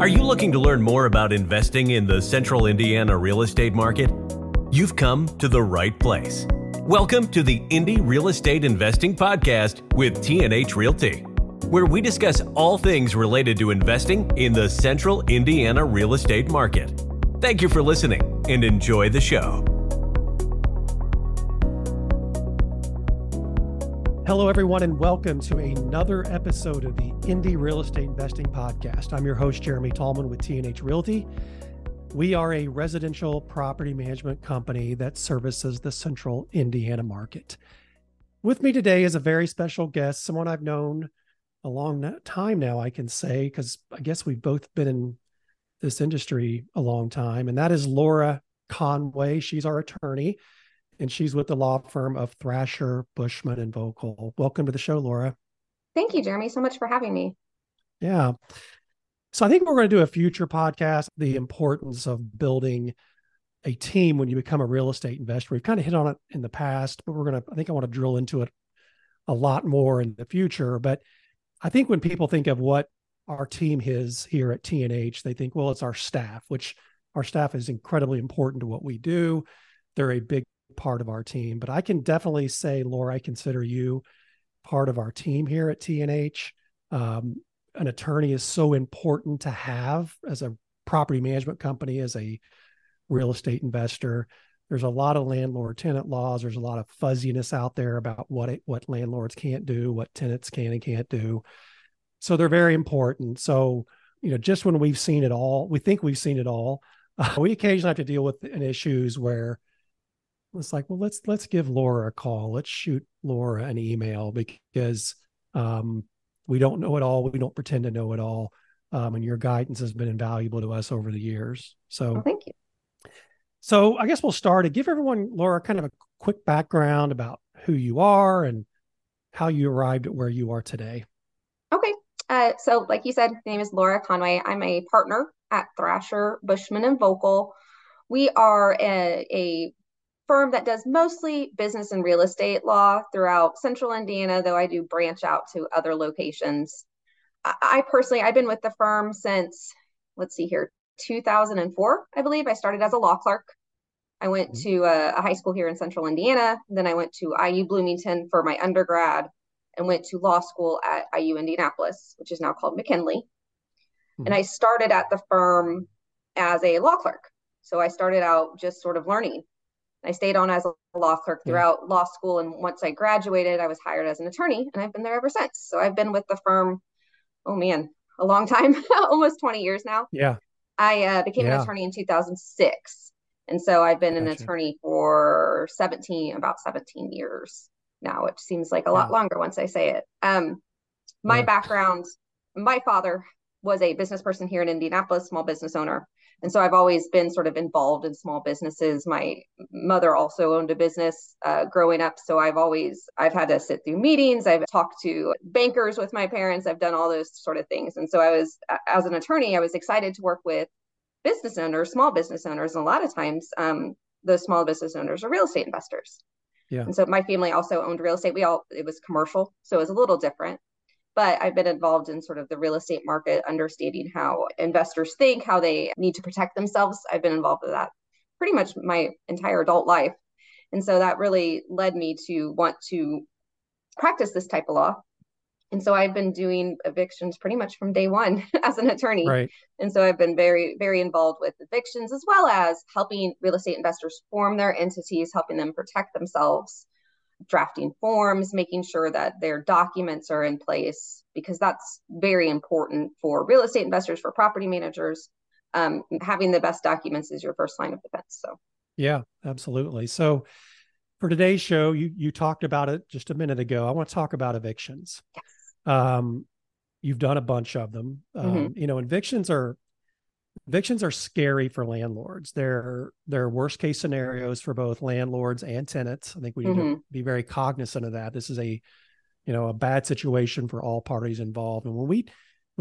Are you looking to learn more about investing in the Central Indiana real estate market? You've come to the right place. Welcome to the Indy Real Estate Investing Podcast with T&H Realty, where we discuss all things related to investing in the Central Indiana real estate market. Thank you for listening and enjoy the show. Hello, everyone, and welcome to another episode of the Indy Real Estate Investing Podcast. I'm your host, Jeremy Tallman with T&H Realty. We are a residential property management company that services the Central Indiana market. With me today is a very special guest, someone I've known a long time now, I can say, because I guess we've both been in this industry a long time, and that is Laura Conway. She's our attorney, and she's with the law firm of Thrasher, Buschman, and Voelkel. Welcome to the show, Laura. Thank you, Jeremy, so much for having me. Yeah. So I think we're going to do a future podcast, the importance of building a team when you become a real estate investor. We've kind of hit on it in the past, but I want to drill into it a lot more in the future. But I think when people think of what our team is here at TNH, they think, well, it's our staff, which our staff is incredibly important to what we do. They're a big part of our team, but I can definitely say, Laura, I consider you part of our team here at TNH. An attorney is so important to have as a property management company, as a real estate investor. There's a lot of landlord-tenant laws. There's a lot of fuzziness out there about what landlords can't do, what tenants can and can't do. So they're very important. So, just when we've seen it all, we think we've seen it all. We occasionally have to deal with issues where it's like, well, let's give Laura a call. Let's shoot Laura an email because we don't know it all. We don't pretend to know it all. And your guidance has been invaluable to us over the years. So thank you. So I guess we'll start and give everyone, Laura, kind of a quick background about who you are and how you arrived at where you are today. Okay. So like you said, my name is Laura Conway. I'm a partner at Thrasher, Buschman, and Voelkel. We are a firm that does mostly business and real estate law throughout Central Indiana, though I do branch out to other locations. I've been with the firm since, 2004, I believe. I started as a law clerk. I went to a high school here in Central Indiana. Then I went to IU Bloomington for my undergrad and went to law school at IU Indianapolis, which is now called McKinney. Mm-hmm. And I started at the firm as a law clerk. So I started out just sort of learning. I stayed on as a law clerk throughout law school. And once I graduated, I was hired as an attorney and I've been there ever since. So I've been with the firm, a long time, almost 20 years now. Yeah. I became an attorney in 2006. And so I've been an attorney for about 17 years now, which seems like a lot longer once I say it. My background, my father was a business person here in Indianapolis, small business owner. And so I've always been sort of involved in small businesses. My mother also owned a business growing up. So I've had to sit through meetings. I've talked to bankers with my parents. I've done all those sort of things. And so as an attorney, I was excited to work with business owners, small business owners. And a lot of times those small business owners are real estate investors. Yeah. And so my family also owned real estate. It was commercial. So it was a little different. But I've been involved in sort of the real estate market, understanding how investors think, how they need to protect themselves. I've been involved with that pretty much my entire adult life. And so that really led me to want to practice this type of law. And so I've been doing evictions pretty much from day one as an attorney. Right. And so I've been very, very involved with evictions, as well as helping real estate investors form their entities, helping them protect themselves, drafting forms, making sure that their documents are in place, because that's very important for real estate investors, for property managers. Having the best documents is your first line of defense. So, yeah, absolutely. So for today's show, you talked about it just a minute ago. I want to talk about evictions. Yes. You've done a bunch of them. Evictions are scary for landlords. They're worst case scenarios for both landlords and tenants. I think we need to be very cognizant of that. This is a bad situation for all parties involved. And when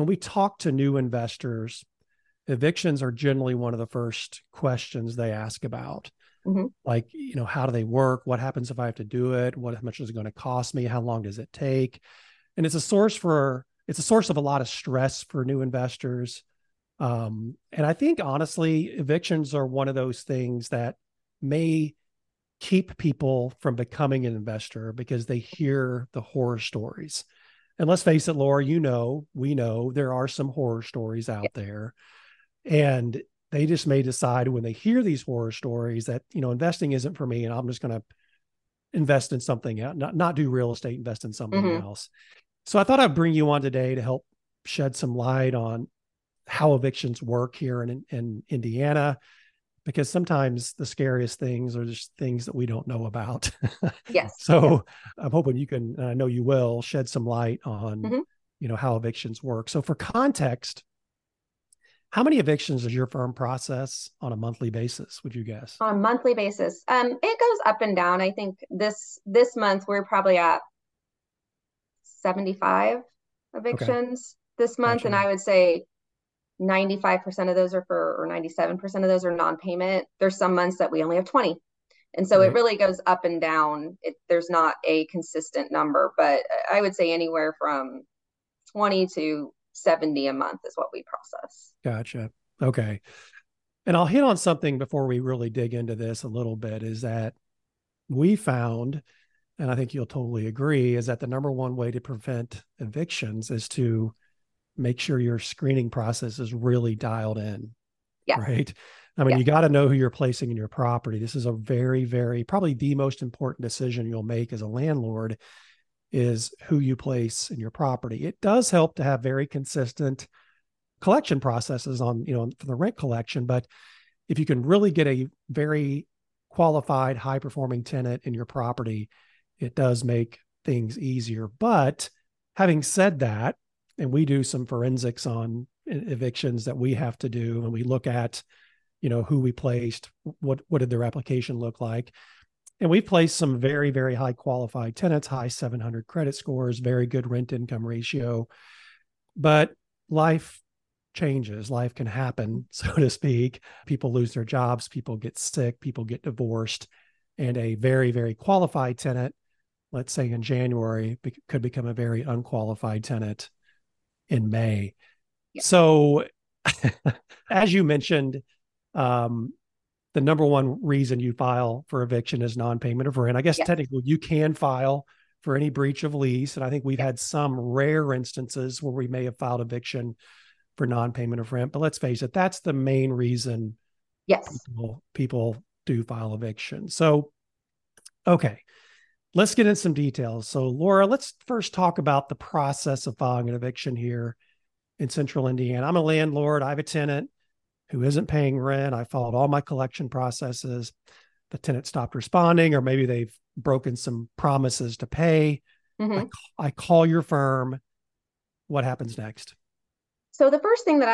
we talk to new investors, evictions are generally one of the first questions they ask about. Like, how do they work? What happens if I have to do it? How much is it going to cost me? How long does it take? And it's a source of a lot of stress for new investors. And I think, honestly, evictions are one of those things that may keep people from becoming an investor because they hear the horror stories. And let's face it, Laura, you know, we know there are some horror stories out there. And they just may decide when they hear these horror stories that, you know, investing isn't for me and I'm just going to invest in something else, not do real estate, invest in something else. So I thought I'd bring you on today to help shed some light on how evictions work here in Indiana, because sometimes the scariest things are just things that we don't know about. Yes. So I'm hoping you can, and I know you will, shed some light on, you know, how evictions work. So for context, how many evictions does your firm process on a monthly basis, would you guess? On a monthly basis? It goes up and down. I think this month we're probably at 75 evictions this month. Gotcha. And I would say 95% of those are or 97% of those are non-payment. There's some months that we only have 20. And so it really goes up and down. There's not a consistent number, but I would say anywhere from 20 to 70 a month is what we process. Gotcha. Okay. And I'll hit on something before we really dig into this a little bit, is that we found, and I think you'll totally agree, is that the number one way to prevent evictions is to make sure your screening process is really dialed in. Yeah. Right. I mean, you got to know who you're placing in your property. This is a very, very, probably the most important decision you'll make as a landlord, is who you place in your property. It does help to have very consistent collection processes on, you know, for the rent collection. But if you can really get a very qualified, high performing tenant in your property, it does make things easier. But having said that, and we do some forensics on evictions that we have to do, and we look at, you know, who we placed, what did their application look like. And we've placed some very, very high qualified tenants, high 700 credit scores, very good rent income ratio. But life changes. Life can happen, so to speak. People lose their jobs. People get sick. People get divorced. And a very, very qualified tenant, let's say in January, could become a very unqualified tenant in May. Yeah. So as you mentioned, the number one reason you file for eviction is non-payment of rent. I guess technically you can file for any breach of lease. And I think we've had some rare instances where we may have filed eviction for non-payment of rent, but let's face it, that's the main reason people do file eviction. So, okay. Let's get in some details. So Laura, let's first talk about the process of filing an eviction here in Central Indiana. I'm a landlord. I have a tenant who isn't paying rent. I followed all my collection processes. The tenant stopped responding, or maybe they've broken some promises to pay. I call your firm. What happens next? So the first thing that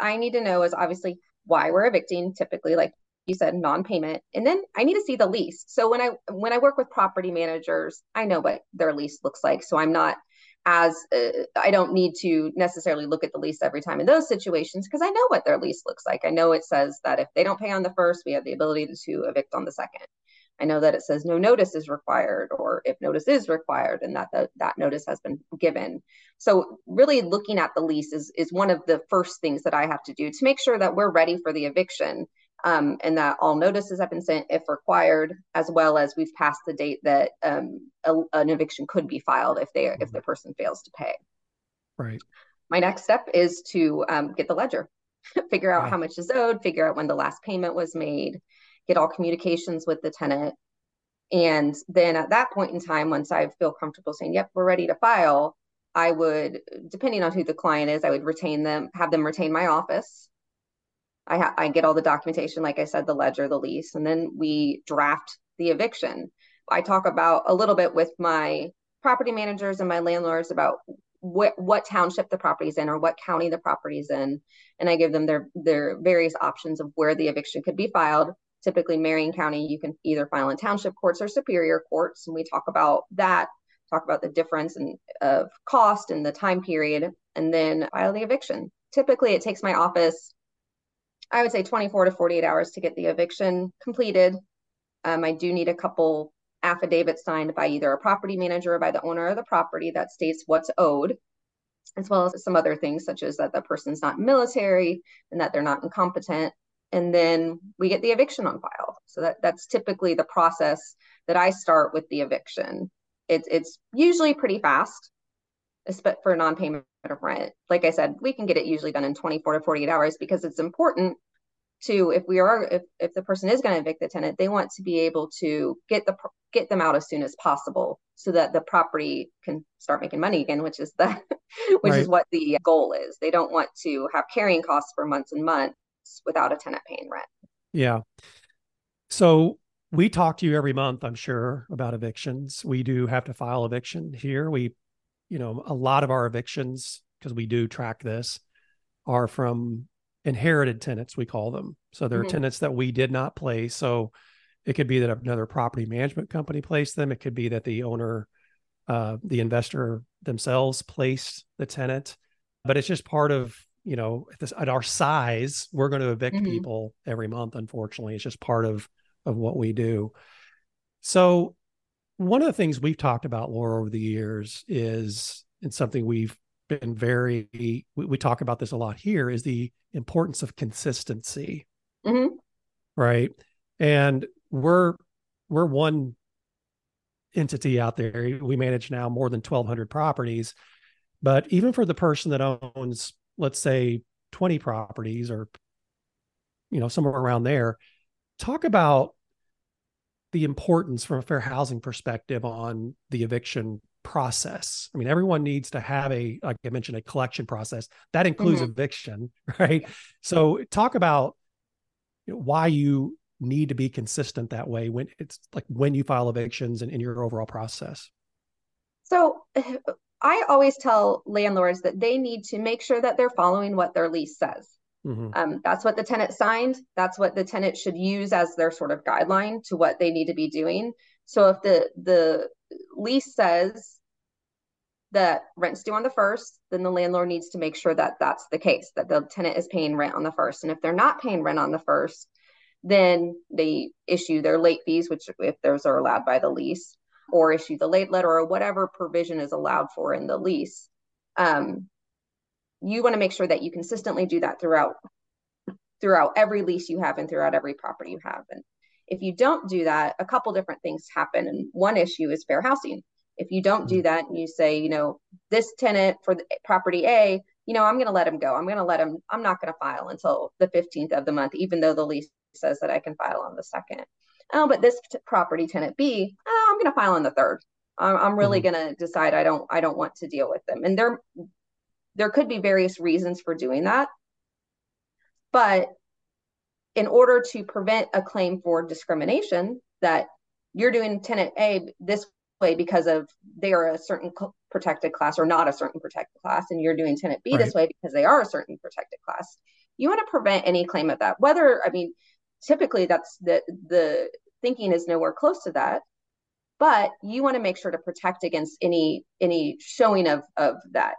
I need to know is obviously why we're evicting, typically, like you said, non-payment. And then I need to see the lease. So when I work with property managers, I know what their lease looks like. So I'm not I don't need to necessarily look at the lease every time in those situations, because I know what their lease looks like. I know it says that if they don't pay on the first, we have the ability to evict on the second. I know that it says no notice is required, or if notice is required, and that notice has been given. So really looking at the lease is one of the first things that I have to do to make sure that we're ready for the eviction. And that all notices have been sent if required, as well as we've passed the date that an eviction could be filed if the person fails to pay. Right. My next step is to get the ledger, figure out how much is owed, figure out when the last payment was made, get all communications with the tenant. And then at that point in time, once I feel comfortable saying, yep, we're ready to file, I would, depending on who the client is, I would have them retain my office. I get all the documentation, like I said, the ledger, the lease, and then we draft the eviction. I talk about a little bit with my property managers and my landlords about what township the property's in or what county the property's in. And I give them their various options of where the eviction could be filed. Typically, Marion County, you can either file in township courts or superior courts. And we talk about that, talk about the difference of cost and the time period, and then file the eviction. Typically, it takes my office, I would say, 24 to 48 hours to get the eviction completed. I do need a couple affidavits signed by either a property manager or by the owner of the property that states what's owed. as well as some other things such as that the person's not military and that they're not incompetent. And then we get the eviction on file. So that's typically the process that I start with the eviction. It's usually pretty fast, except for non-payment of rent. Like I said, we can get it usually done in 24 to 48 hours because it's important to, if the person is going to evict the tenant, they want to be able to get them out as soon as possible so that the property can start making money again, which is is what the goal is. They don't want to have carrying costs for months and months without a tenant paying rent. Yeah. So we talk to you every month, I'm sure, about evictions. We do have to file eviction here. A lot of our evictions, because we do track this, are from inherited tenants, we call them. So they're tenants that we did not place. So it could be that another property management company placed them. It could be that the owner, the investor themselves placed the tenant. But it's just part of, at our size, we're going to evict people every month, unfortunately. It's just part of what we do. So one of the things we've talked about, Laura, over the years is, and something we've been we talk about this a lot here, is the importance of consistency, right? And we're one entity out there. We manage now more than 1,200 properties, but even for the person that owns, let's say, 20 properties or, somewhere around there, talk about the importance from a fair housing perspective on the eviction process. I mean, everyone needs to have like I mentioned, a collection process that includes eviction, right? So talk about why you need to be consistent that way when it's like when you file evictions and in your overall process. So I always tell landlords that they need to make sure that they're following what their lease says. That's what the tenant signed. That's what the tenant should use as their sort of guideline to what they need to be doing. So if the lease says that rent's due on the 1st, then the landlord needs to make sure that that's the case, that the tenant is paying rent on the 1st. And if they're not paying rent on the 1st, then they issue their late fees, which if those are allowed by the lease, or issue the late letter or whatever provision is allowed for in the lease. You want to make sure that you consistently do that throughout every lease you have and throughout every property you have. And if you don't do that, a couple different things happen. And one issue is fair housing. If you don't do that and you say, this tenant for the property A, I'm going to let him go. I'm not going to file until the 15th of the month, even though the lease says that I can file on the 2nd. Oh, but this property tenant B, I'm going to file on the 3rd. I'm really going to decide I don't want to deal with them. And there could be various reasons for doing that. But in order to prevent a claim for discrimination that you're doing tenant A this way because of they are a certain protected class or not a certain protected class, and you're doing tenant B this way because they are a certain protected class, you want to prevent any claim of that. Typically that's the thinking is nowhere close to that, but you want to make sure to protect against any showing of that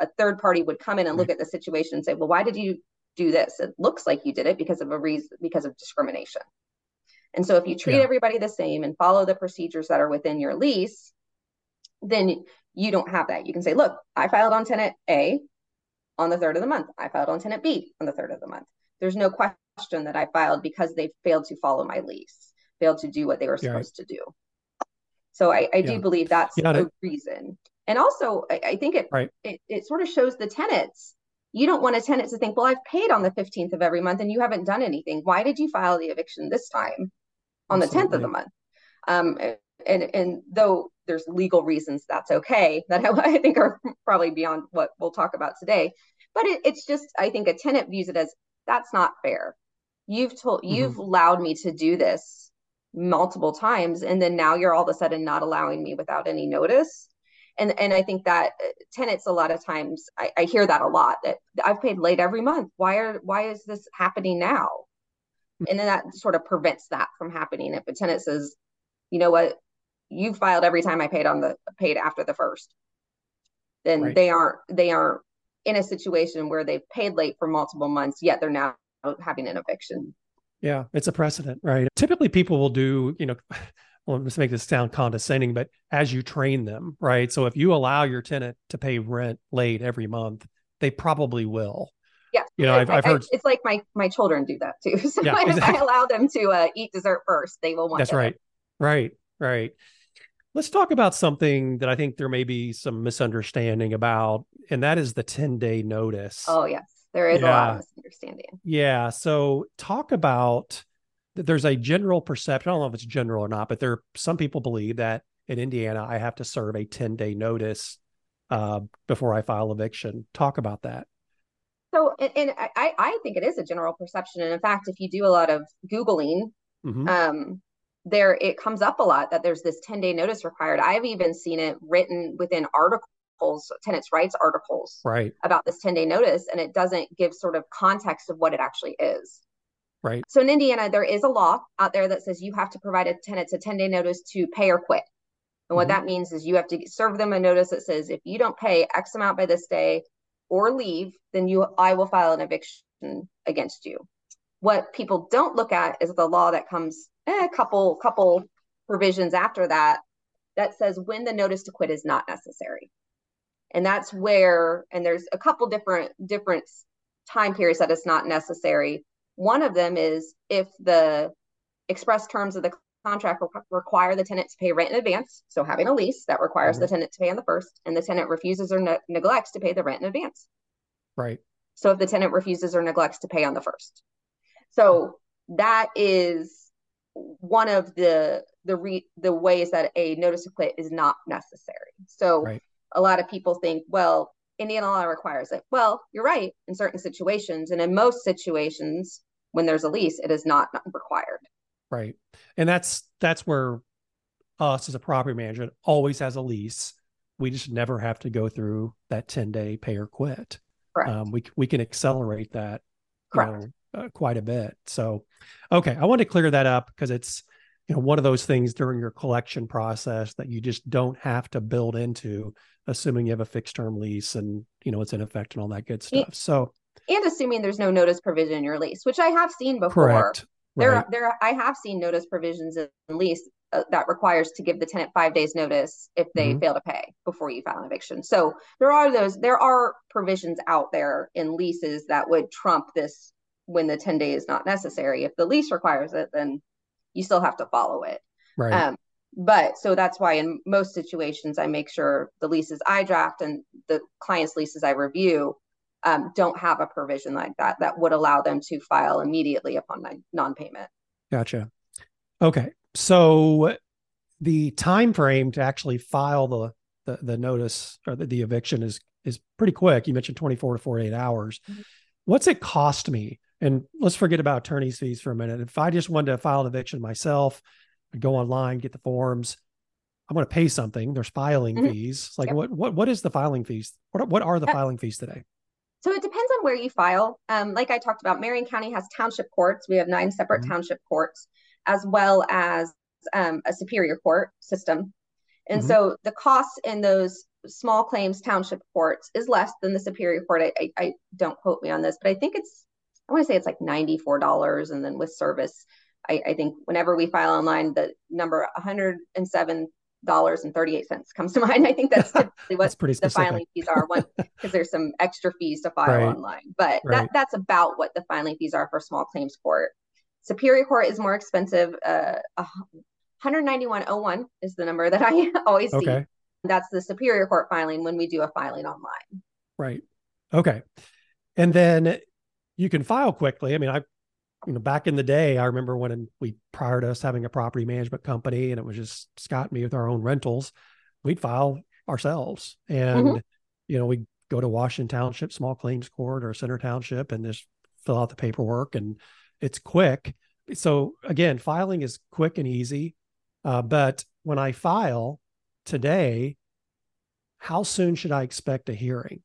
a third party would come in and look at the situation and say, well, why did you do this? It looks like you did it because of a reason, because of discrimination. And so if you treat everybody the same and follow the procedures that are within your lease, then you don't have that. You can say, look, I filed on tenant A on the 3rd of the month. I filed on tenant B on the 3rd of the month. There's no question that I filed because they failed to follow my lease, failed to do what they were supposed to do. So I do believe that's the reason. And also, I think it sort of shows the tenants. You don't want a tenant to think, well, I've paid on the 15th of every month and you haven't done anything. Why did you file the eviction this time on the 10th of the month? And though there's legal reasons that's okay, that I think are probably beyond what we'll talk about today. But it's just, I think a tenant views it as, that's not fair. You've allowed me to do this multiple times. And then now you're all of a sudden not allowing me without any notice. And I think that tenants, a lot of times I hear that a lot, that I've paid late every month. Why is this happening now? And then that sort of prevents that from happening. If a tenant says, you know what, you filed every time I paid after the 1st, then they aren't in a situation where they've paid late for multiple months, yet they're now having an eviction. Yeah, it's a precedent, right? Typically people will do, well, let's make this sound condescending, but as you train them, right? So if you allow your tenant to pay rent late every month, they probably will. Yeah. You know, I've heard it's like my children do that too. So yeah, exactly. If I allow them to eat dessert first, they will want That's right. Right. Right. Let's talk about something that I think there may be some misunderstanding about, and that is the 10-day notice. Oh, yes. There is a lot of misunderstanding. Yeah. So talk about, there's a general perception, I don't know if it's general or not, but there are some people believe that in Indiana, I have to serve a 10-day notice before I file eviction. Talk about that. So, and I think it is a general perception. And in fact, if you do a lot of Googling, mm-hmm. It comes up a lot that there's this 10-day notice required. I've even seen it written within articles, tenants' rights articles, right, about this 10-day notice, and it doesn't give sort of context of what it actually is. Right. So in Indiana, there is a law out there that says you have to provide a tenant a 10-day notice to pay or quit. And what mm-hmm. that means is you have to serve them a notice that says, if you don't pay X amount by this day or leave, then I will file an eviction against you. What people don't look at is the law that comes a couple provisions after that says when the notice to quit is not necessary. And that's where, and there's a couple different time periods that it's not necessary. One of them is if the express terms of the contract require the tenant to pay rent in advance. So having a lease that requires mm-hmm. the tenant to pay on the first, and the tenant refuses or neglects to pay the rent in advance. Right. So if the tenant refuses or neglects to pay on the first. So that is one of the ways that a notice to quit is not necessary. So right. a lot of people think, well, Indiana law requires it. Well, you're right in certain situations. And in most situations, when there's a lease, it is not required. Right. And that's where us as a property manager always has a lease. We just never have to go through that 10-day pay or quit. Correct. We can accelerate that. Correct. Quite a bit. So, okay. I want to clear that up because it's, one of those things during your collection process that you just don't have to build into, assuming you have a fixed term lease and, it's in effect and all that good stuff. So, and assuming there's no notice provision in your lease, which I have seen before. Correct. Right. There, I have seen notice provisions in lease that requires to give the tenant 5 days notice if they mm-hmm. fail to pay before you file an eviction. So there are provisions out there in leases that would trump this. When the 10 day is not necessary, if the lease requires it, then you still have to follow it. Right. But so that's why in most situations, I make sure the leases I draft and the client's leases I review don't have a provision like that would allow them to file immediately upon non-payment. Gotcha. Okay. So the time frame to actually file the notice or the eviction is pretty quick. You mentioned 24 to 48 hours. Mm-hmm. What's it cost me? And let's forget about attorney's fees for a minute. If I just wanted to file an eviction myself, I'd go online, get the forms, I'm going to pay something. There's filing mm-hmm. fees. Like yep. what is the filing fees? What are the filing fees today? So it depends on where you file. Like I talked about, Marion County has township courts. We have 9 separate mm-hmm. township courts, as well as a superior court system. And mm-hmm. so the costs in those small claims township courts is less than the superior court. I don't quote me on this, but I think it's like $94. And then with service, I think whenever we file online, the number $107.38 comes to mind. I think that's typically what the filing fees are, because there's some extra fees to file right. online, but right. that's about what the filing fees are for small claims court. Superior court is more expensive. $191.01 is the number that I always see. That's the superior court filing when we do a filing online. Right. Okay. And then you can file quickly. I mean, back in the day, I remember when prior to us having a property management company, and it was just Scott and me with our own rentals, we'd file ourselves. And, mm-hmm. We'd go to Washington Township, Small Claims Court or Center Township and just fill out the paperwork, and it's quick. So again, filing is quick and easy. But when I file today, how soon should I expect a hearing?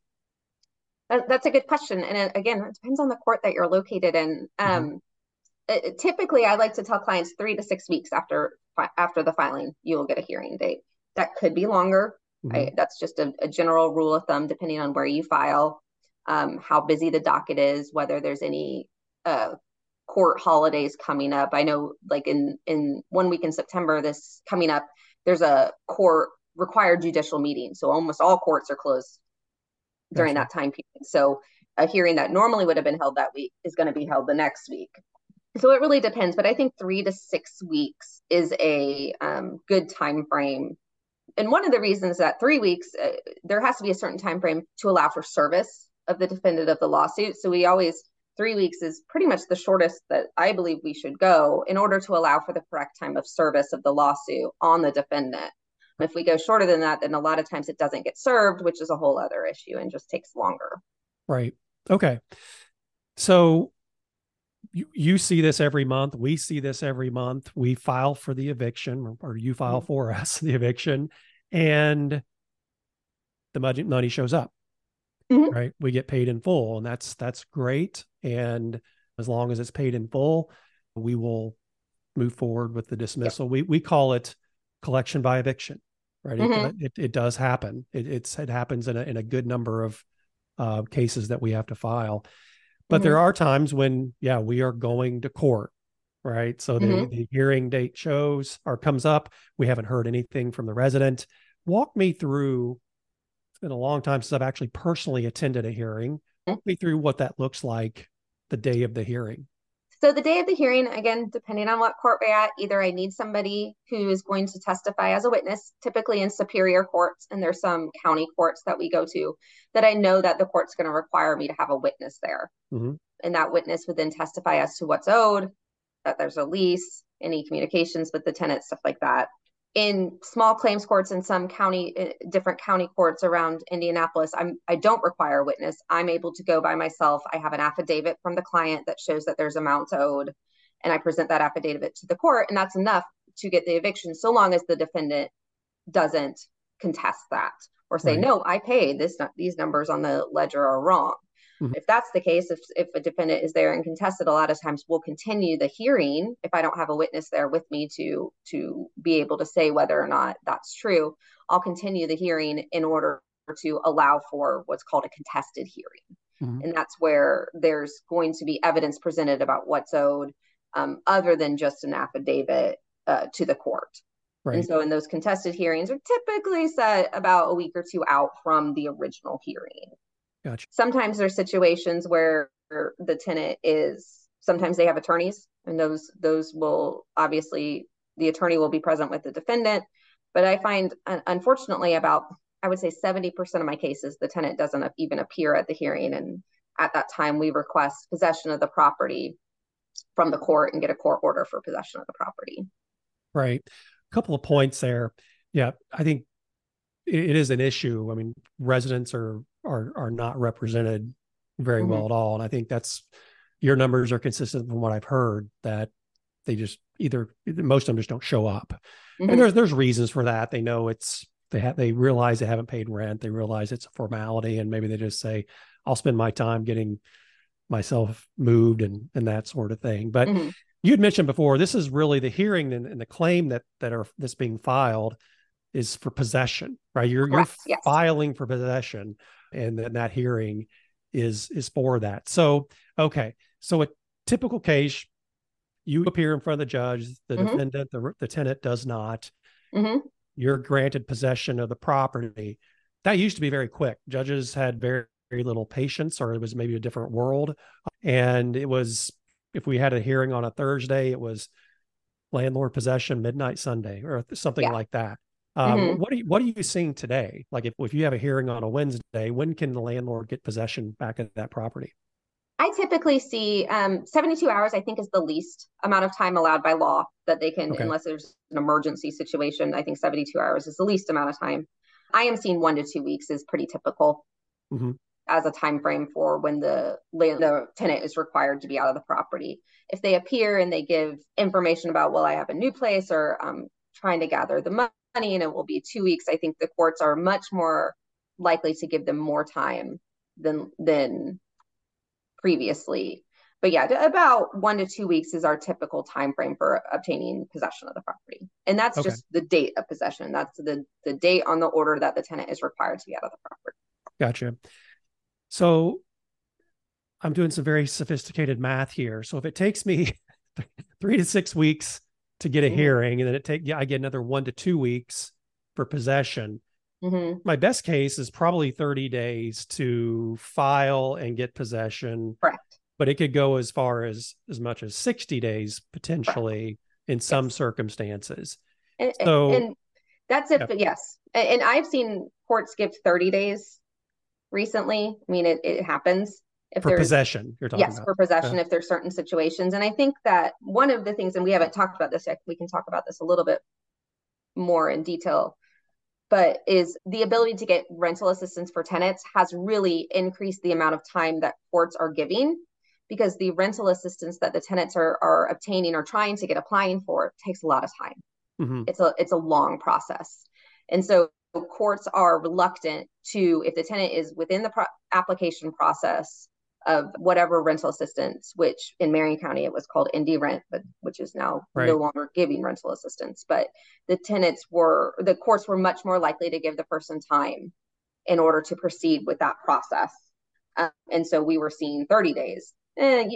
That's a good question. And again, it depends on the court that you're located in. Mm-hmm. Typically, I like to tell clients 3 to 6 weeks after the filing, you will get a hearing date. That could be longer. Mm-hmm. That's just a general rule of thumb, depending on where you file, how busy the docket is, whether there's any court holidays coming up. I know like in 1 week in September, this coming up, there's a court required judicial meeting. So almost all courts are closed during that time period. So a hearing that normally would have been held that week is going to be held the next week. So it really depends, but I think 3 to 6 weeks is a good time frame. And one of the reasons that 3 weeks, there has to be a certain time frame to allow for service of the defendant of the lawsuit. So we always, 3 weeks is pretty much the shortest that I believe we should go in order to allow for the correct time of service of the lawsuit on the defendant. If we go shorter than that, then a lot of times it doesn't get served, which is a whole other issue and just takes longer. Right. Okay. So you see this every month. We see this every month. We file for the eviction, or you file for us the eviction, and the money shows up. Mm-hmm. Right. We get paid in full, and that's great. And as long as it's paid in full, we will move forward with the dismissal. Yep. We call it collection by eviction, right? Mm-hmm. It does happen. It happens in a good number of cases that we have to file. But mm-hmm. there are times when, we are going to court, right? So the hearing date shows or comes up. We haven't heard anything from the resident. Walk me through, it's been a long time since I've actually personally attended a hearing. Walk me through what that looks like the day of the hearing. So the day of the hearing, again, depending on what court we're at, either I need somebody who is going to testify as a witness, typically in superior courts, and there's some county courts that we go to that I know that the court's going to require me to have a witness there. Mm-hmm. And that witness would then testify as to what's owed, that there's a lease, any communications with the tenant, stuff like that. In small claims courts and some different county courts around Indianapolis, I don't require a witness. I'm able to go by myself. I have an affidavit from the client that shows that there's amounts owed, and I present that affidavit to the court, and that's enough to get the eviction so long as the defendant doesn't contest that or say, no, I paid. These numbers on the ledger are wrong. Mm-hmm. If that's the case, if a defendant is there and contested, a lot of times we'll continue the hearing if I don't have a witness there with me to be able to say whether or not that's true. I'll continue the hearing in order to allow for what's called a contested hearing. Mm-hmm. And that's where there's going to be evidence presented about what's owed other than just an affidavit to the court. Right. And so in those contested hearings are typically set about a week or two out from the original hearing. Gotcha. Sometimes there's situations where the tenant sometimes they have attorneys, and those will obviously, the attorney will be present with the defendant. But I find, unfortunately, about, I would say 70% of my cases, the tenant doesn't even appear at the hearing. And at that time, we request possession of the property from the court and get a court order for possession of the property. Right. A couple of points there. Yeah, I think it is an issue. I mean, residents are not represented very well at all. And I think that's, your numbers are consistent from what I've heard, that they just most of them just don't show up. Mm-hmm. And there's reasons for that. They know they realize they haven't paid rent. They realize it's a formality, and maybe they just say, I'll spend my time getting myself moved and that sort of thing. But you'd mentioned before, this is really the hearing and the claim that's being filed is for possession, right? You're filing for possession, and then that hearing is for that. So, okay. So a typical case, you appear in front of the judge, the defendant, the tenant does not, you're granted possession of the property. That used to be very quick. Judges had very, very little patience, or it was maybe a different world. And it was, if we had a hearing on a Thursday, it was landlord possession, midnight Sunday, or something like that. What are you seeing today? Like if you have a hearing on a Wednesday, when can the landlord get possession back of that property? I typically see 72 hours, I think, is the least amount of time allowed by law that they can, unless there's an emergency situation. I think 72 hours is the least amount of time. I am seeing 1 to 2 weeks is pretty typical as a time frame for when the tenant is required to be out of the property. If they appear and they give information about, well, I have a new place, or I'm trying to gather the money, and it will be 2 weeks. I think the courts are much more likely to give them more time than previously. But yeah, about 1 to 2 weeks is our typical time frame for obtaining possession of the property. And that's just the date of possession. That's the date on the order that the tenant is required to be out of the property. Gotcha. So I'm doing some very sophisticated math here. So if it takes me 3 to 6 weeks to get a hearing, and then I get another 1 to 2 weeks for possession. Mm-hmm. My best case is probably 30 days to file and get possession. Correct. But it could go as far as much as 60 days potentially in some circumstances. And that's if, yes. And I've seen courts give 30 days recently. I mean, it happens. If for possession, you're talking about. Yes, for possession, if there's certain situations. And I think that one of the things, and we haven't talked about this yet, we can talk about this a little bit more in detail, but is the ability to get rental assistance for tenants has really increased the amount of time that courts are giving, because the rental assistance that the tenants are obtaining or trying to get applying for takes a lot of time. Mm-hmm. It's a long process. And so courts are reluctant to, if the tenant is within the application process of whatever rental assistance, which in Marion County, it was called Indy Rent, but which is now no longer giving rental assistance. But the courts were much more likely to give the person time in order to proceed with that process. And so we were seeing 30 days,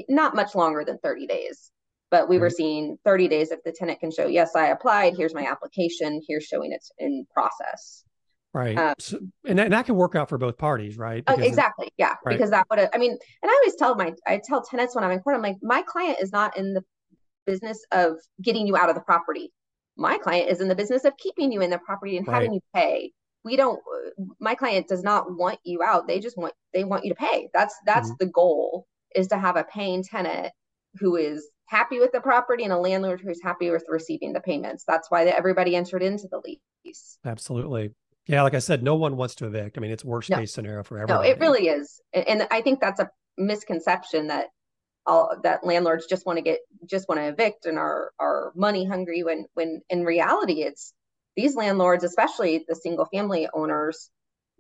not much longer than 30 days, but we were seeing 30 days if the tenant can show, yes, I applied, here's my application, here's showing it's in process. Right. So, and that can work out for both parties, right? Exactly. Yeah. Right. Because that would have, I mean, and I always tell tenants when I'm in court, I'm like, my client is not in the business of getting you out of the property. My client is in the business of keeping you in the property and having you pay. My client does not want you out. They want you to pay. That's the goal, is to have a paying tenant who is happy with the property and a landlord who's happy with receiving the payments. That's why everybody entered into the lease. Absolutely. Yeah, like I said, no one wants to evict. I mean, it's worst case scenario for everyone. No, it really is. And I think that's a misconception that landlords just want to evict and are money hungry, when in reality, it's these landlords, especially the single family owners,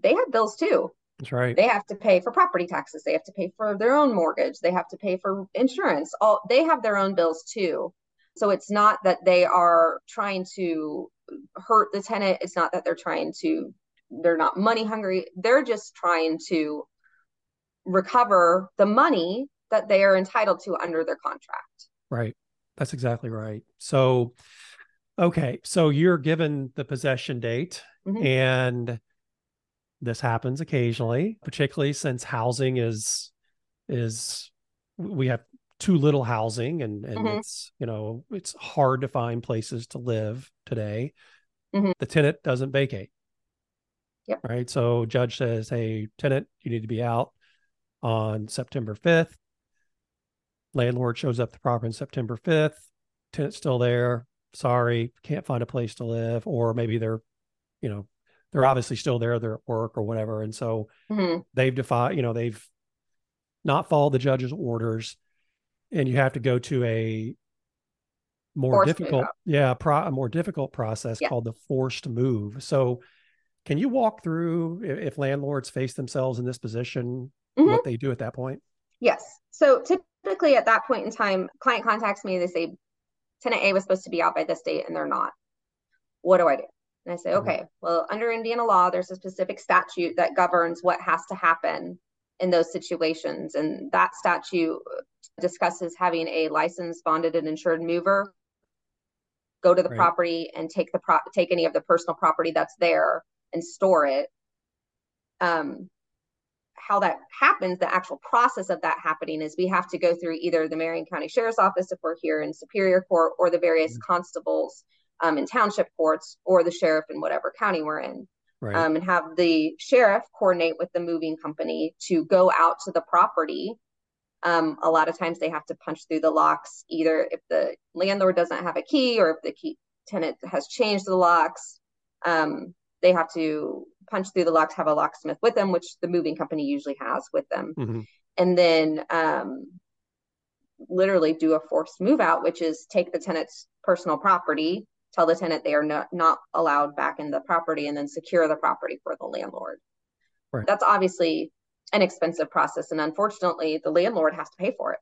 they have bills too. That's right. They have to pay for property taxes. They have to pay for their own mortgage. They have to pay for insurance. They have their own bills too. So it's not that they are trying to hurt the tenant. It's not that they're not money hungry. They're just trying to recover the money that they are entitled to under their contract. Right. That's exactly right. So, okay. So you're given the possession date, and this happens occasionally, particularly since housing is we have too little housing, and it's hard to find places to live today. The tenant doesn't vacate. Yep. Right. So judge says, hey, tenant, you need to be out on September 5th. Landlord shows up the property on September 5th. Tenant's still there. Sorry, can't find a place to live. Or maybe they're obviously still there. They're at work or whatever. And so they've they've not followed the judge's orders. And you have to go to a more difficult process called the forced move. So can you walk through, if landlords face themselves in this position, what they do at that point? Yes. So typically at that point in time, client contacts me, they say, tenant A was supposed to be out by this date and they're not. What do I do? And I say, okay, well, under Indiana law, there's a specific statute that governs what has to happen in those situations. And that statute discusses having a licensed, bonded, and insured mover go to the property and take any of the personal property that's there and store it. How that happens, the actual process of that happening, is we have to go through either the Marion County Sheriff's Office if we're here in Superior Court, or the various constables in township courts, or the sheriff in whatever county we're in. Right. And have the sheriff coordinate with the moving company to go out to the property. A lot of times they have to punch through the locks, either if the landlord doesn't have a key or if the tenant has changed the locks. They have to punch through the locks, have a locksmith with them, which the moving company usually has with them. And then literally do a forced move out, which is take the tenant's personal property, tell the tenant they are not allowed back in the property, and then secure the property for the landlord. Right. That's obviously an expensive process. And unfortunately, the landlord has to pay for it.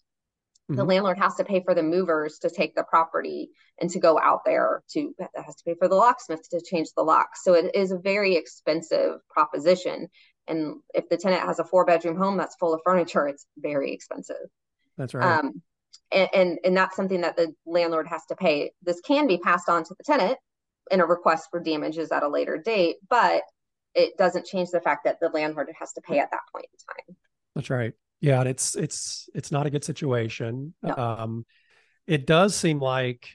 The landlord has to pay for the movers to take the property and to go out there, has to pay for the locksmith to change the locks. So it is a very expensive proposition. And if the tenant has a 4-bedroom home that's full of furniture, it's very expensive. That's right. And that's something that the landlord has to pay. This can be passed on to the tenant in a request for damages at a later date, but it doesn't change the fact that the landlord has to pay at that point in time. That's right. Yeah. And it's not a good situation. No. It does seem like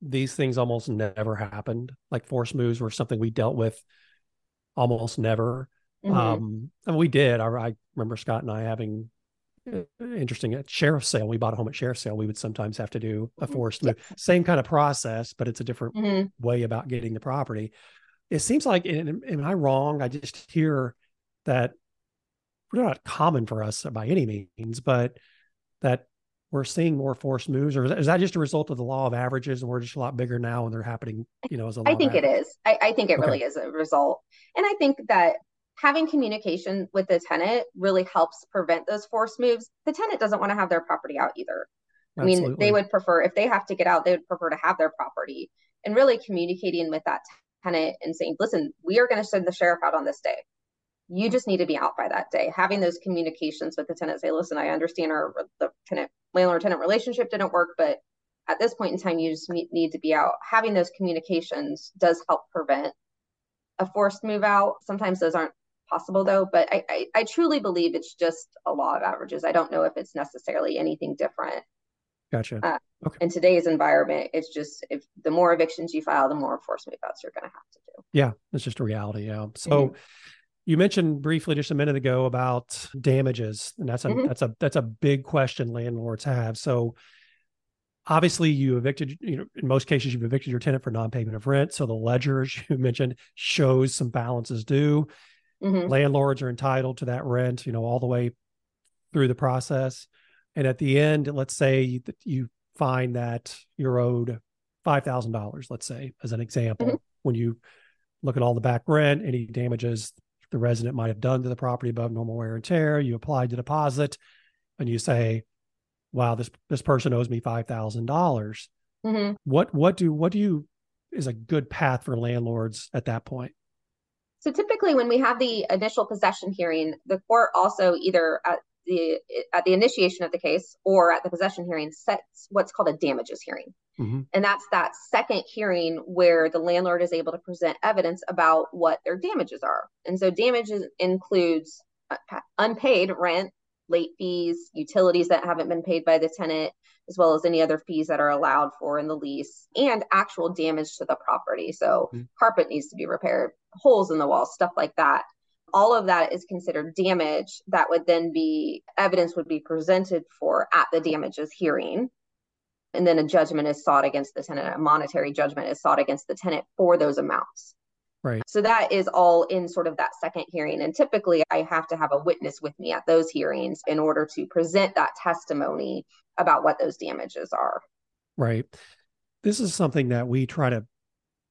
these things almost never happened. Like forced moves were something we dealt with almost never. Mm-hmm. And we did. I remember Scott and I having interesting at sheriff's sale. We bought a home at sheriff's sale. We would sometimes have to do a forced move. Yeah. Same kind of process, but it's a different way about getting the property. It seems like, am I wrong? I just hear that we're not common for us by any means, but that we're seeing more forced moves, or is that just a result of the law of averages and we're just a lot bigger now and they're happening, as a law? I think it is. I think it really is a result. And I think that having communication with the tenant really helps prevent those forced moves. The tenant doesn't want to have their property out either. Absolutely. I mean, they would prefer, if they have to get out, they would prefer to have their property, and really communicating with that tenant and saying, listen, we are going to send the sheriff out on this day. You just need to be out by that day. Having those communications with the tenant, say, listen, I understand the tenant landlord-tenant relationship didn't work, but at this point in time, you just need to be out. Having those communications does help prevent a forced move out. Sometimes those aren't possible though, but I truly believe it's just a law of averages. I don't know if it's necessarily anything different. Gotcha. Okay. In today's environment, it's just, if the more evictions you file, the more forced move outs you're going to have to do. Yeah. It's just a reality. Yeah. So you mentioned briefly just a minute ago about damages, and that's a big question landlords have. So obviously you evicted, in most cases you've evicted your tenant for non-payment of rent. So the ledger, as you mentioned, shows some balances due. Mm-hmm. Landlords are entitled to that rent, all the way through the process. And at the end, let's say that you find that you're owed $5,000, let's say, as an example. Mm-hmm. When you look at all the back rent, any damages the resident might have done to the property above normal wear and tear, you apply the deposit and you say, wow, this person owes me $5,000. Mm-hmm. What is a good path for landlords at that point? So typically when we have the initial possession hearing, the court also either at the initiation of the case or at the possession hearing sets what's called a damages hearing. Mm-hmm. And that's that second hearing where the landlord is able to present evidence about what their damages are. And so damages includes unpaid rent, late fees, utilities that haven't been paid by the tenant, as well as any other fees that are allowed for in the lease, and actual damage to the property. So carpet needs to be repaired, holes in the wall, stuff like that. All of that is considered damage that would then be, evidence would be presented for at the damages hearing. And then a judgment is sought against the tenant, a monetary judgment is sought against the tenant for those amounts. Right. So that is all in sort of that second hearing. And typically I have to have a witness with me at those hearings in order to present that testimony about what those damages are. Right. This is something that we try to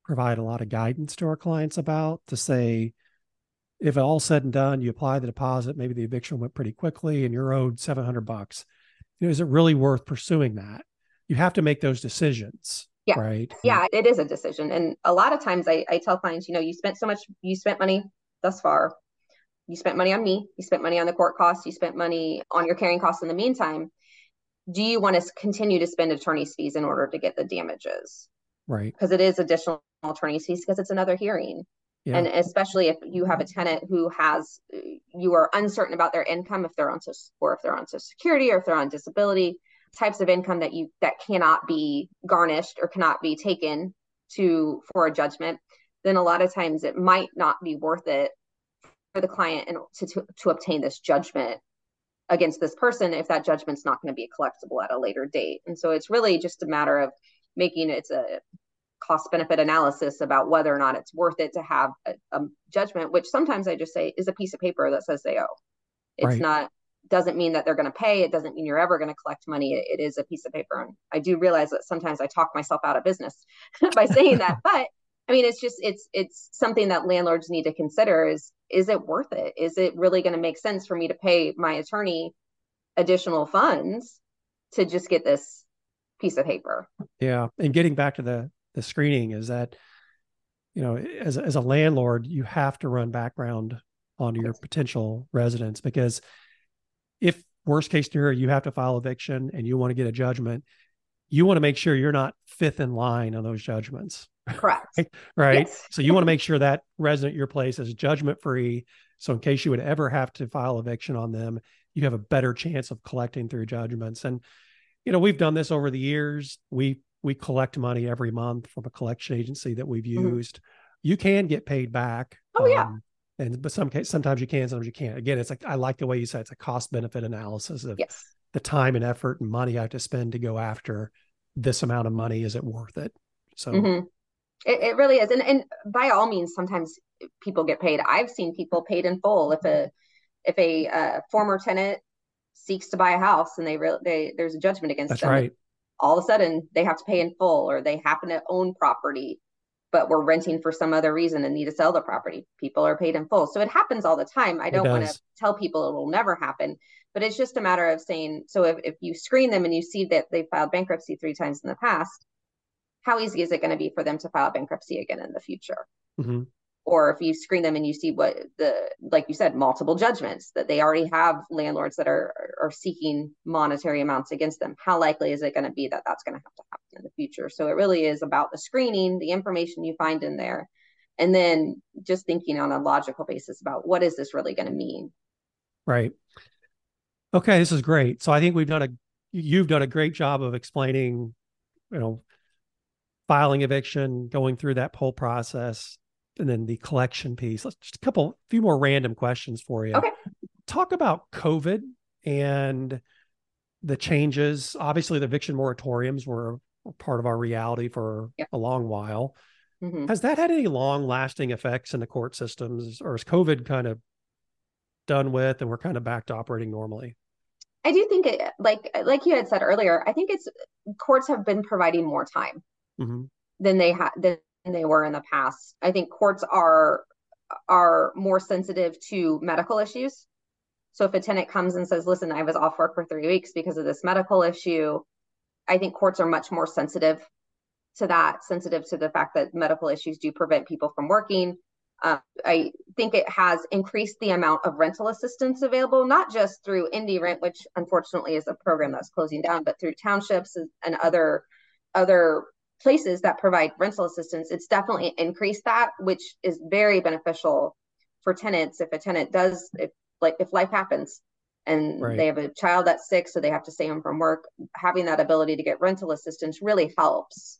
provide a lot of guidance to our clients about, to say, if all said and done, you apply the deposit, maybe the eviction went pretty quickly and you're owed $700. Is it really worth pursuing that? You have to make those decisions. Yeah. Right. Yeah, it is a decision. And a lot of times I tell clients, you spent money thus far. You spent money on me. You spent money on the court costs. You spent money on your carrying costs in the meantime. Do you want to continue to spend attorney's fees in order to get the damages? Right. Because it is additional attorney's fees, because it's another hearing. Yeah. And especially if you have a tenant who you are uncertain about their income, if they're on Social Security or if they're on disability, types of income that cannot be garnished or cannot be taken for a judgment, then a lot of times it might not be worth it for the client and to obtain this judgment against this person if that judgment's not going to be collectible at a later date. And so it's really just a matter of it's a cost benefit analysis about whether or not it's worth it to have a judgment, which sometimes I just say is a piece of paper that says they owe. It's right. Doesn't mean that they're going to pay. It doesn't mean you're ever going to collect money. It is a piece of paper. And I do realize that sometimes I talk myself out of business by saying that, but I mean, it's something that landlords need to consider is it worth it? Is it really going to make sense for me to pay my attorney additional funds to just get this piece of paper? Yeah. And getting back to the screening is that, as a landlord, you have to run background onto your potential residents. Because if worst case scenario, you have to file eviction and you want to get a judgment, you want to make sure you're not fifth in line on those judgments. Correct. Right. Yes. So you want to make sure that resident your place is judgment free. So in case you would ever have to file eviction on them, you have a better chance of collecting through judgments. And, you know, we've done this over the years. We collect money every month from a collection agency that we've used. Mm-hmm. You can get paid back. Oh, yeah. And but sometimes you can, sometimes you can't. Again, it's like, I like the way you said it's a cost benefit analysis of the time and effort and money I have to spend to go after this amount of money. Is it worth it? So it really is. And by all means, sometimes people get paid. I've seen people paid in full. If a former tenant seeks to buy a house and there's a judgment against them. That's right. All of a sudden they have to pay in full, or they happen to own property, but we're renting for some other reason and need to sell the property. People are paid in full. So it happens all the time. I don't want to tell people it will never happen, but it's just a matter of saying, so if you screen them and you see that they filed bankruptcy 3 times in the past, how easy is it going to be for them to file bankruptcy again in the future? Mm-hmm. Or if you screen them and you see what like you said, multiple judgments, that they already have landlords that are seeking monetary amounts against them, how likely is it going to be that that's going to have to happen in the future? So it really is about the screening, the information you find in there, and then just thinking on a logical basis about what is this really going to mean? Right. Okay, this is great. So I think you've done a great job of explaining, you know, filing eviction, going through that whole process, and then the collection piece. Let's just a few more random questions for you. Okay. Talk about COVID and the changes. Obviously, the eviction moratoriums were part of our reality for a long while. Mm-hmm. Has that had any long lasting effects in the court systems, or is COVID kind of done with and we're kind of back to operating normally? I do think it, like you had said earlier, I think it's courts have been providing more time than they were in the past. I think courts are more sensitive to medical issues. So if a tenant comes and says, listen, I was off work for 3 weeks because of this medical issue, I think courts are much more sensitive to the fact that medical issues do prevent people from working. I think it has increased the amount of rental assistance available, not just through Indy Rent, which unfortunately is a program that's closing down, but through townships and other places that provide rental assistance. It's definitely increased that, which is very beneficial for tenants. If a tenant does, if life happens and they have a child that's sick, so they have to stay home from work, having that ability to get rental assistance really helps.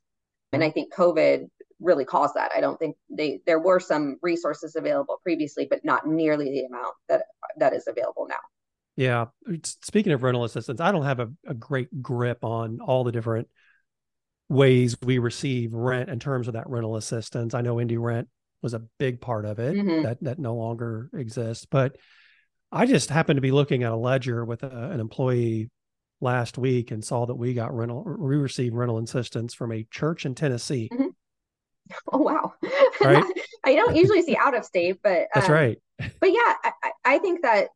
And I think COVID really caused that. I don't think there were some resources available previously, but not nearly the amount that is available now. Yeah. Speaking of rental assistance, I don't have a great grip on all the different ways we receive rent in terms of that rental assistance. I know Indy Rent was a big part of it that no longer exists, but I just happened to be looking at a ledger with an employee last week and saw that we received rental assistance from a church in Tennessee. Mm-hmm. Oh, wow. Right? I don't usually see out of state, but that's right. But yeah, I think that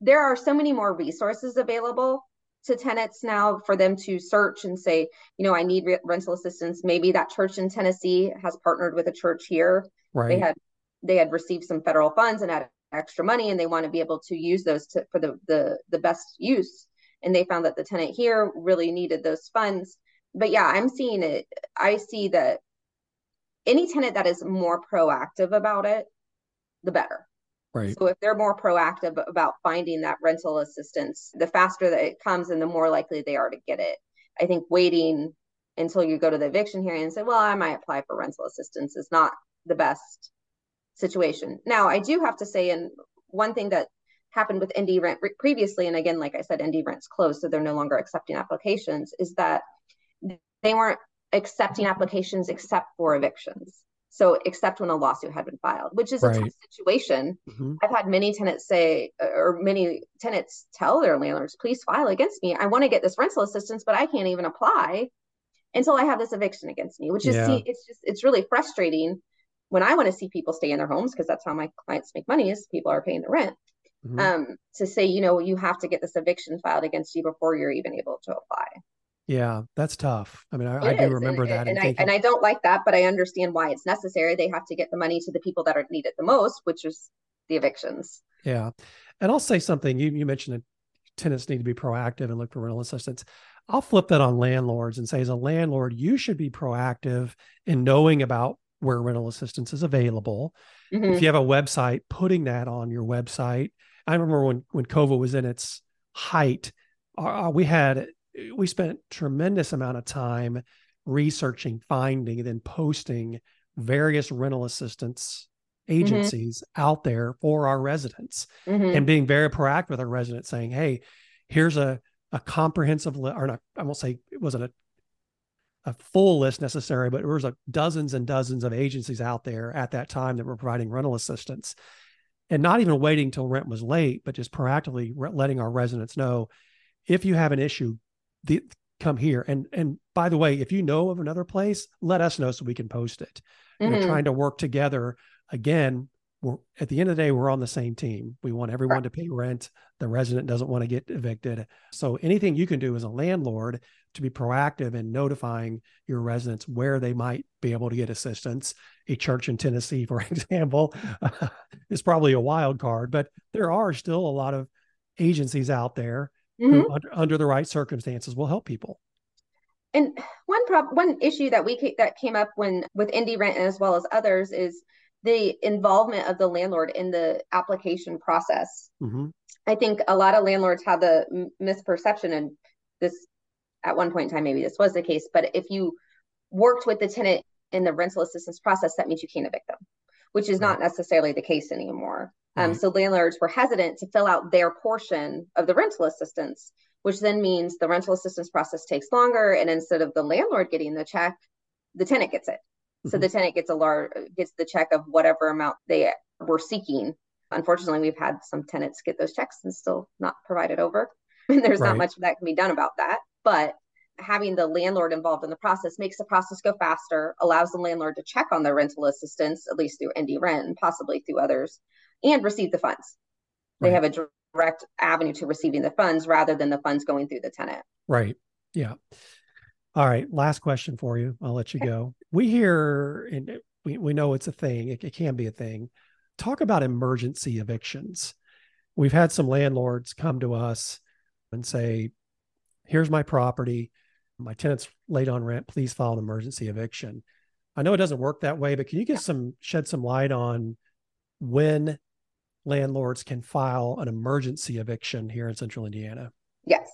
there are so many more resources available to tenants now for them to search and say, you know, I need rental assistance. Maybe that church in Tennessee has partnered with a church here. Right. They had received some federal funds and had extra money, and they want to be able to use those for the best use. And they found that the tenant here really needed those funds. But yeah, I'm seeing it. I see that any tenant that is more proactive about it, the better. Right. So if they're more proactive about finding that rental assistance, the faster that it comes and the more likely they are to get it. I think waiting until you go to the eviction hearing and say, well, I might apply for rental assistance is not the best situation. Now, I do have to say, and one thing that happened with Indy Rent previously, and again, like I said, Indy Rent's closed, so they're no longer accepting applications, is that they weren't accepting applications except for evictions. So except when a lawsuit had been filed, which is a tough situation. Mm-hmm. I've had many tenants tell their landlords, please file against me. I want to get this rental assistance, but I can't even apply until I have this eviction against me, which is, it's really frustrating when I want to see people stay in their homes, because that's how my clients make money, is people are paying the rent, to say, you know, you have to get this eviction filed against you before you're even able to apply. Yeah, that's tough. I mean, I do remember that. And I don't like that, but I understand why it's necessary. They have to get the money to the people that need it the most, which is the evictions. Yeah. And I'll say something, you mentioned that tenants need to be proactive and look for rental assistance. I'll flip that on landlords and say, as a landlord, you should be proactive in knowing about where rental assistance is available. Mm-hmm. If you have a website, putting that on your website. I remember when COVID was in its height, we spent tremendous amount of time researching, finding, and then posting various rental assistance agencies mm-hmm. out there for our residents mm-hmm. and being very proactive with our residents saying, hey, here's a comprehensive list, or not, I won't say it wasn't a full list necessary, but there was dozens and dozens of agencies out there at that time that were providing rental assistance, and not even waiting till rent was late, but just proactively letting our residents know, if you have an issue, come here. And by the way, if you know of another place, let us know so we can post it. Mm-hmm. We're trying to work together. Again, at the end of the day, we're on the same team. We want everyone to pay rent. The resident doesn't want to get evicted. So anything you can do as a landlord to be proactive in notifying your residents where they might be able to get assistance. A church in Tennessee, for example, is probably a wild card, but there are still a lot of agencies out there mm-hmm. who under the right circumstances will help people. And one issue that that came up with Indy Rent, as well as others, is the involvement of the landlord in the application process. Mm-hmm. I think a lot of landlords have the misperception, and this at one point in time, maybe this was the case, but if you worked with the tenant in the rental assistance process, that means you can't evict them, which is not necessarily the case anymore. Mm-hmm. So landlords were hesitant to fill out their portion of the rental assistance, which then means the rental assistance process takes longer. And instead of the landlord getting the check, the tenant gets it. So the tenant gets the check of whatever amount they were seeking. Unfortunately, we've had some tenants get those checks and still not provided over. And there's not much that can be done about that. But having the landlord involved in the process makes the process go faster, allows the landlord to check on their rental assistance, at least through Indy Rent and possibly through others, and receive the funds. They have a direct avenue to receiving the funds rather than the funds going through the tenant. Right. Yeah. All right. Last question for you. I'll let you go. We hear, and we know it's a thing. It can be a thing. Talk about emergency evictions. We've had some landlords come to us and say, here's my property. My tenant's late on rent. Please file an emergency eviction. I know it doesn't work that way, but can you shed some light on when landlords can file an emergency eviction here in Central Indiana? Yes.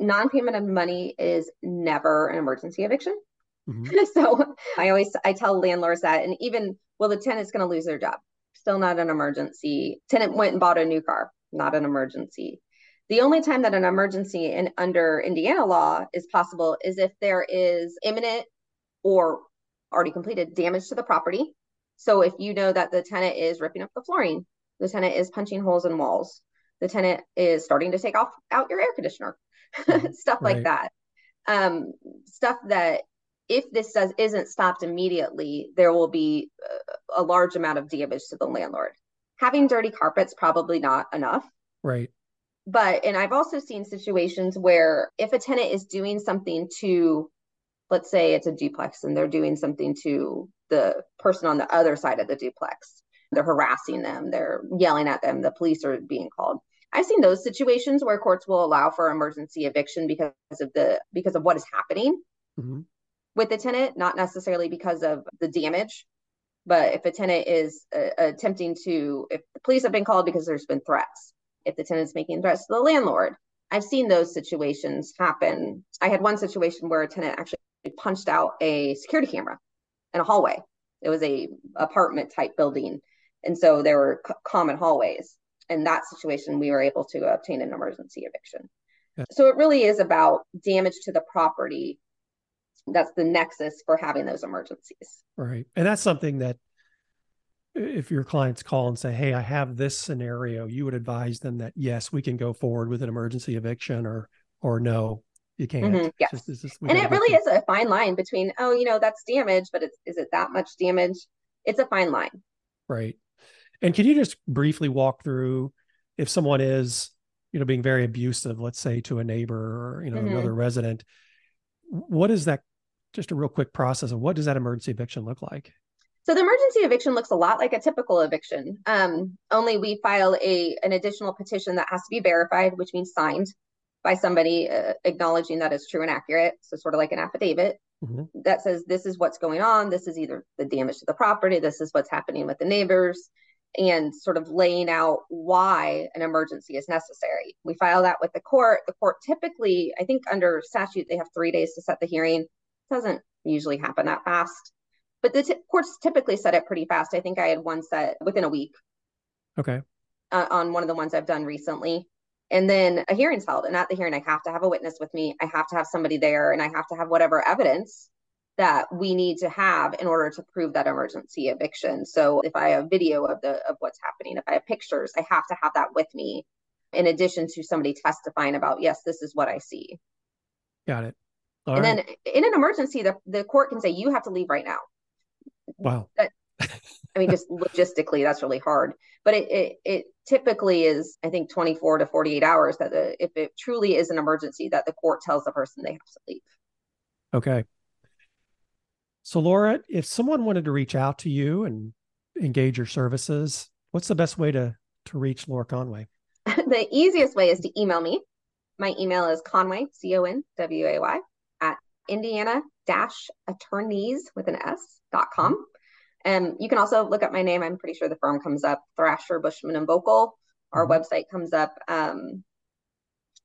Non-payment of money is never an emergency eviction. Mm-hmm. So I tell landlords that, and even, the tenant's going to lose their job. Still not an emergency. Tenant went and bought a new car. Not an emergency. The only time that an emergency under Indiana law is possible is if there is imminent or already completed damage to the property. So if you know that the tenant is ripping up the flooring, the tenant is punching holes in walls, the tenant is starting to take out your air conditioner, stuff like that. Stuff that if this isn't stopped immediately, there will be a large amount of damage to the landlord. Having dirty carpets, probably not enough. Right. But, and I've also seen situations where if a tenant is doing something to, let's say it's a duplex and they're doing something to the person on the other side of the duplex, they're harassing them, they're yelling at them, the police are being called. I've seen those situations where courts will allow for emergency eviction because of what is happening mm-hmm. with the tenant, not necessarily because of the damage. But if a tenant is if the police have been called because there's been threats, if the tenant's making threats to the landlord, I've seen those situations happen. I had one situation where a tenant actually punched out a security camera in a hallway. It was a apartment type building. And so there were common hallways. In that situation, we were able to obtain an emergency eviction. Yeah. So it really is about damage to the property. That's the nexus for having those emergencies. Right. And that's something that if your clients call and say, hey, I have this scenario, you would advise them that, yes, we can go forward with an emergency eviction or no, you can't. Mm-hmm. Yes. And it really is a fine line between, that's damage, but is it that much damage? It's a fine line. Right. And can you just briefly walk through if someone is, being very abusive, let's say to a neighbor or, mm-hmm. another resident, what is that, just a real quick process of what does that emergency eviction look like? So the emergency eviction looks a lot like a typical eviction, only we file an additional petition that has to be verified, which means signed by somebody acknowledging that it's true and accurate. So sort of like an affidavit that says, this is what's going on. This is either the damage to the property. This is what's happening with the neighbors, and sort of laying out why an emergency is necessary. We file that with the court. The court typically, I think under statute, they have 3 days to set the hearing. It doesn't usually happen that fast, but the courts typically set it pretty fast. I think I had one set within a week. Okay. On one of the ones I've done recently. And then a hearing's held, and at the hearing, I have to have a witness with me. I have to have somebody there, and I have to have whatever evidence that we need to have in order to prove that emergency eviction. So if I have video of what's happening, if I have pictures, I have to have that with me, in addition to somebody testifying about, yes, this is what I see. Got it. All right. Then in an emergency, the court can say, you have to leave right now. Wow. I mean, just logistically, that's really hard. But it typically is, I think, 24 to 48 hours that if it truly is an emergency, that the court tells the person they have to leave. Okay. So Laura, if someone wanted to reach out to you and engage your services, what's the best way to reach Laura Conway? The easiest way is to email me. My email is Conway, CONWAY, at indiana-attorneys.com. And you can also look up my name. I'm pretty sure the firm comes up, Thrasher, Buschman and Voelkel. Our website comes up,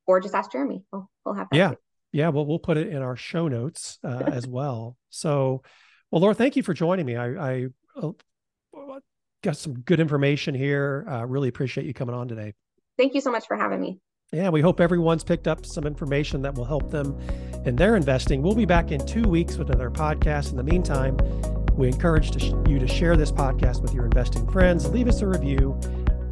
or just ask Jeremy. We'll have that. Yeah. Well, we'll put it in our show notes as well. So, well, Laura, thank you for joining me. I got some good information here. Really appreciate you coming on today. Thank you so much for having me. Yeah, we hope everyone's picked up some information that will help them in their investing. We'll be back in 2 weeks with another podcast. In the meantime, we encourage you to share this podcast with your investing friends, leave us a review,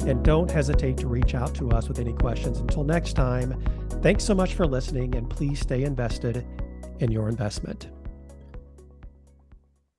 and don't hesitate to reach out to us with any questions. Until next time, thanks so much for listening, and please stay invested in your investment.